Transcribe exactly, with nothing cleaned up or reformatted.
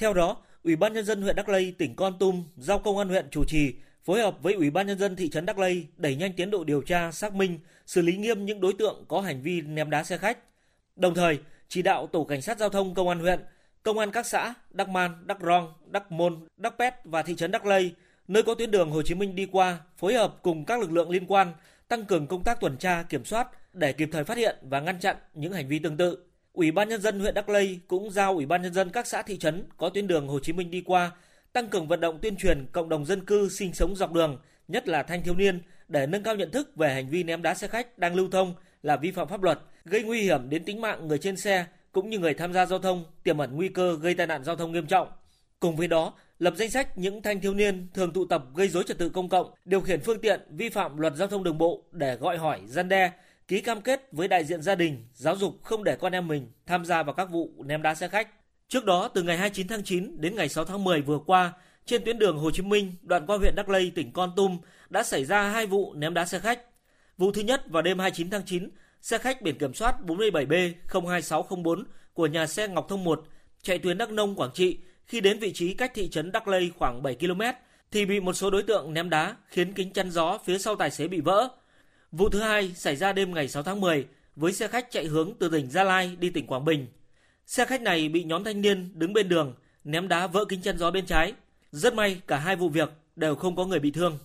Theo đó, Ủy ban nhân dân huyện Đắk Lây, tỉnh Kon Tum giao công an huyện chủ trì phối hợp với Ủy ban nhân dân thị trấn Đắk Lây đẩy nhanh tiến độ điều tra, xác minh, xử lý nghiêm những đối tượng có hành vi ném đá xe khách. Đồng thời, chỉ đạo tổ cảnh sát giao thông công an huyện, công an các xã Đắk Man, Đắk Rong, Đắk Môn, Đắk Pét và thị trấn Đắk Lây, nơi có tuyến đường Hồ Chí Minh đi qua, phối hợp cùng các lực lượng liên quan tăng cường công tác tuần tra, kiểm soát để kịp thời phát hiện và ngăn chặn những hành vi tương tự. Ủy ban nhân dân huyện Đắk Lây cũng giao Ủy ban nhân dân các xã thị trấn có tuyến đường Hồ Chí Minh đi qua tăng cường vận động tuyên truyền cộng đồng dân cư sinh sống dọc đường, nhất là thanh thiếu niên, để nâng cao nhận thức về hành vi ném đá xe khách đang lưu thông là vi phạm pháp luật, gây nguy hiểm đến tính mạng người trên xe cũng như người tham gia giao thông, tiềm ẩn nguy cơ gây tai nạn giao thông nghiêm trọng. Cùng với đó, lập danh sách những thanh thiếu niên thường tụ tập gây rối trật tự công cộng, điều khiển phương tiện vi phạm luật giao thông đường bộ để gọi hỏi, răn đe, ký cam kết với đại diện gia đình, giáo dục không để con em mình tham gia vào các vụ ném đá xe khách. Trước đó, từ ngày hai mươi chín tháng chín đến ngày sáu tháng mười vừa qua, trên tuyến đường Hồ Chí Minh đoạn qua huyện Đắk Lây, tỉnh Kon Tum đã xảy ra hai vụ ném đá xe khách. Vụ thứ nhất vào đêm hai mươi chín tháng chín, xe khách biển kiểm soát bốn mươi bảy B không hai sáu không bốn của nhà xe Ngọc Thông một chạy tuyến Đắk Nông, Quảng Trị khi đến vị trí cách thị trấn Đắk Lây khoảng bảy ki lô mét thì bị một số đối tượng ném đá khiến kính chắn gió phía sau tài xế bị vỡ. Vụ thứ hai xảy ra đêm ngày sáu tháng mười với xe khách chạy hướng từ tỉnh Gia Lai đi tỉnh Quảng Bình. Xe khách này bị nhóm thanh niên đứng bên đường ném đá vỡ kính chắn gió bên trái. Rất may cả hai vụ việc đều không có người bị thương.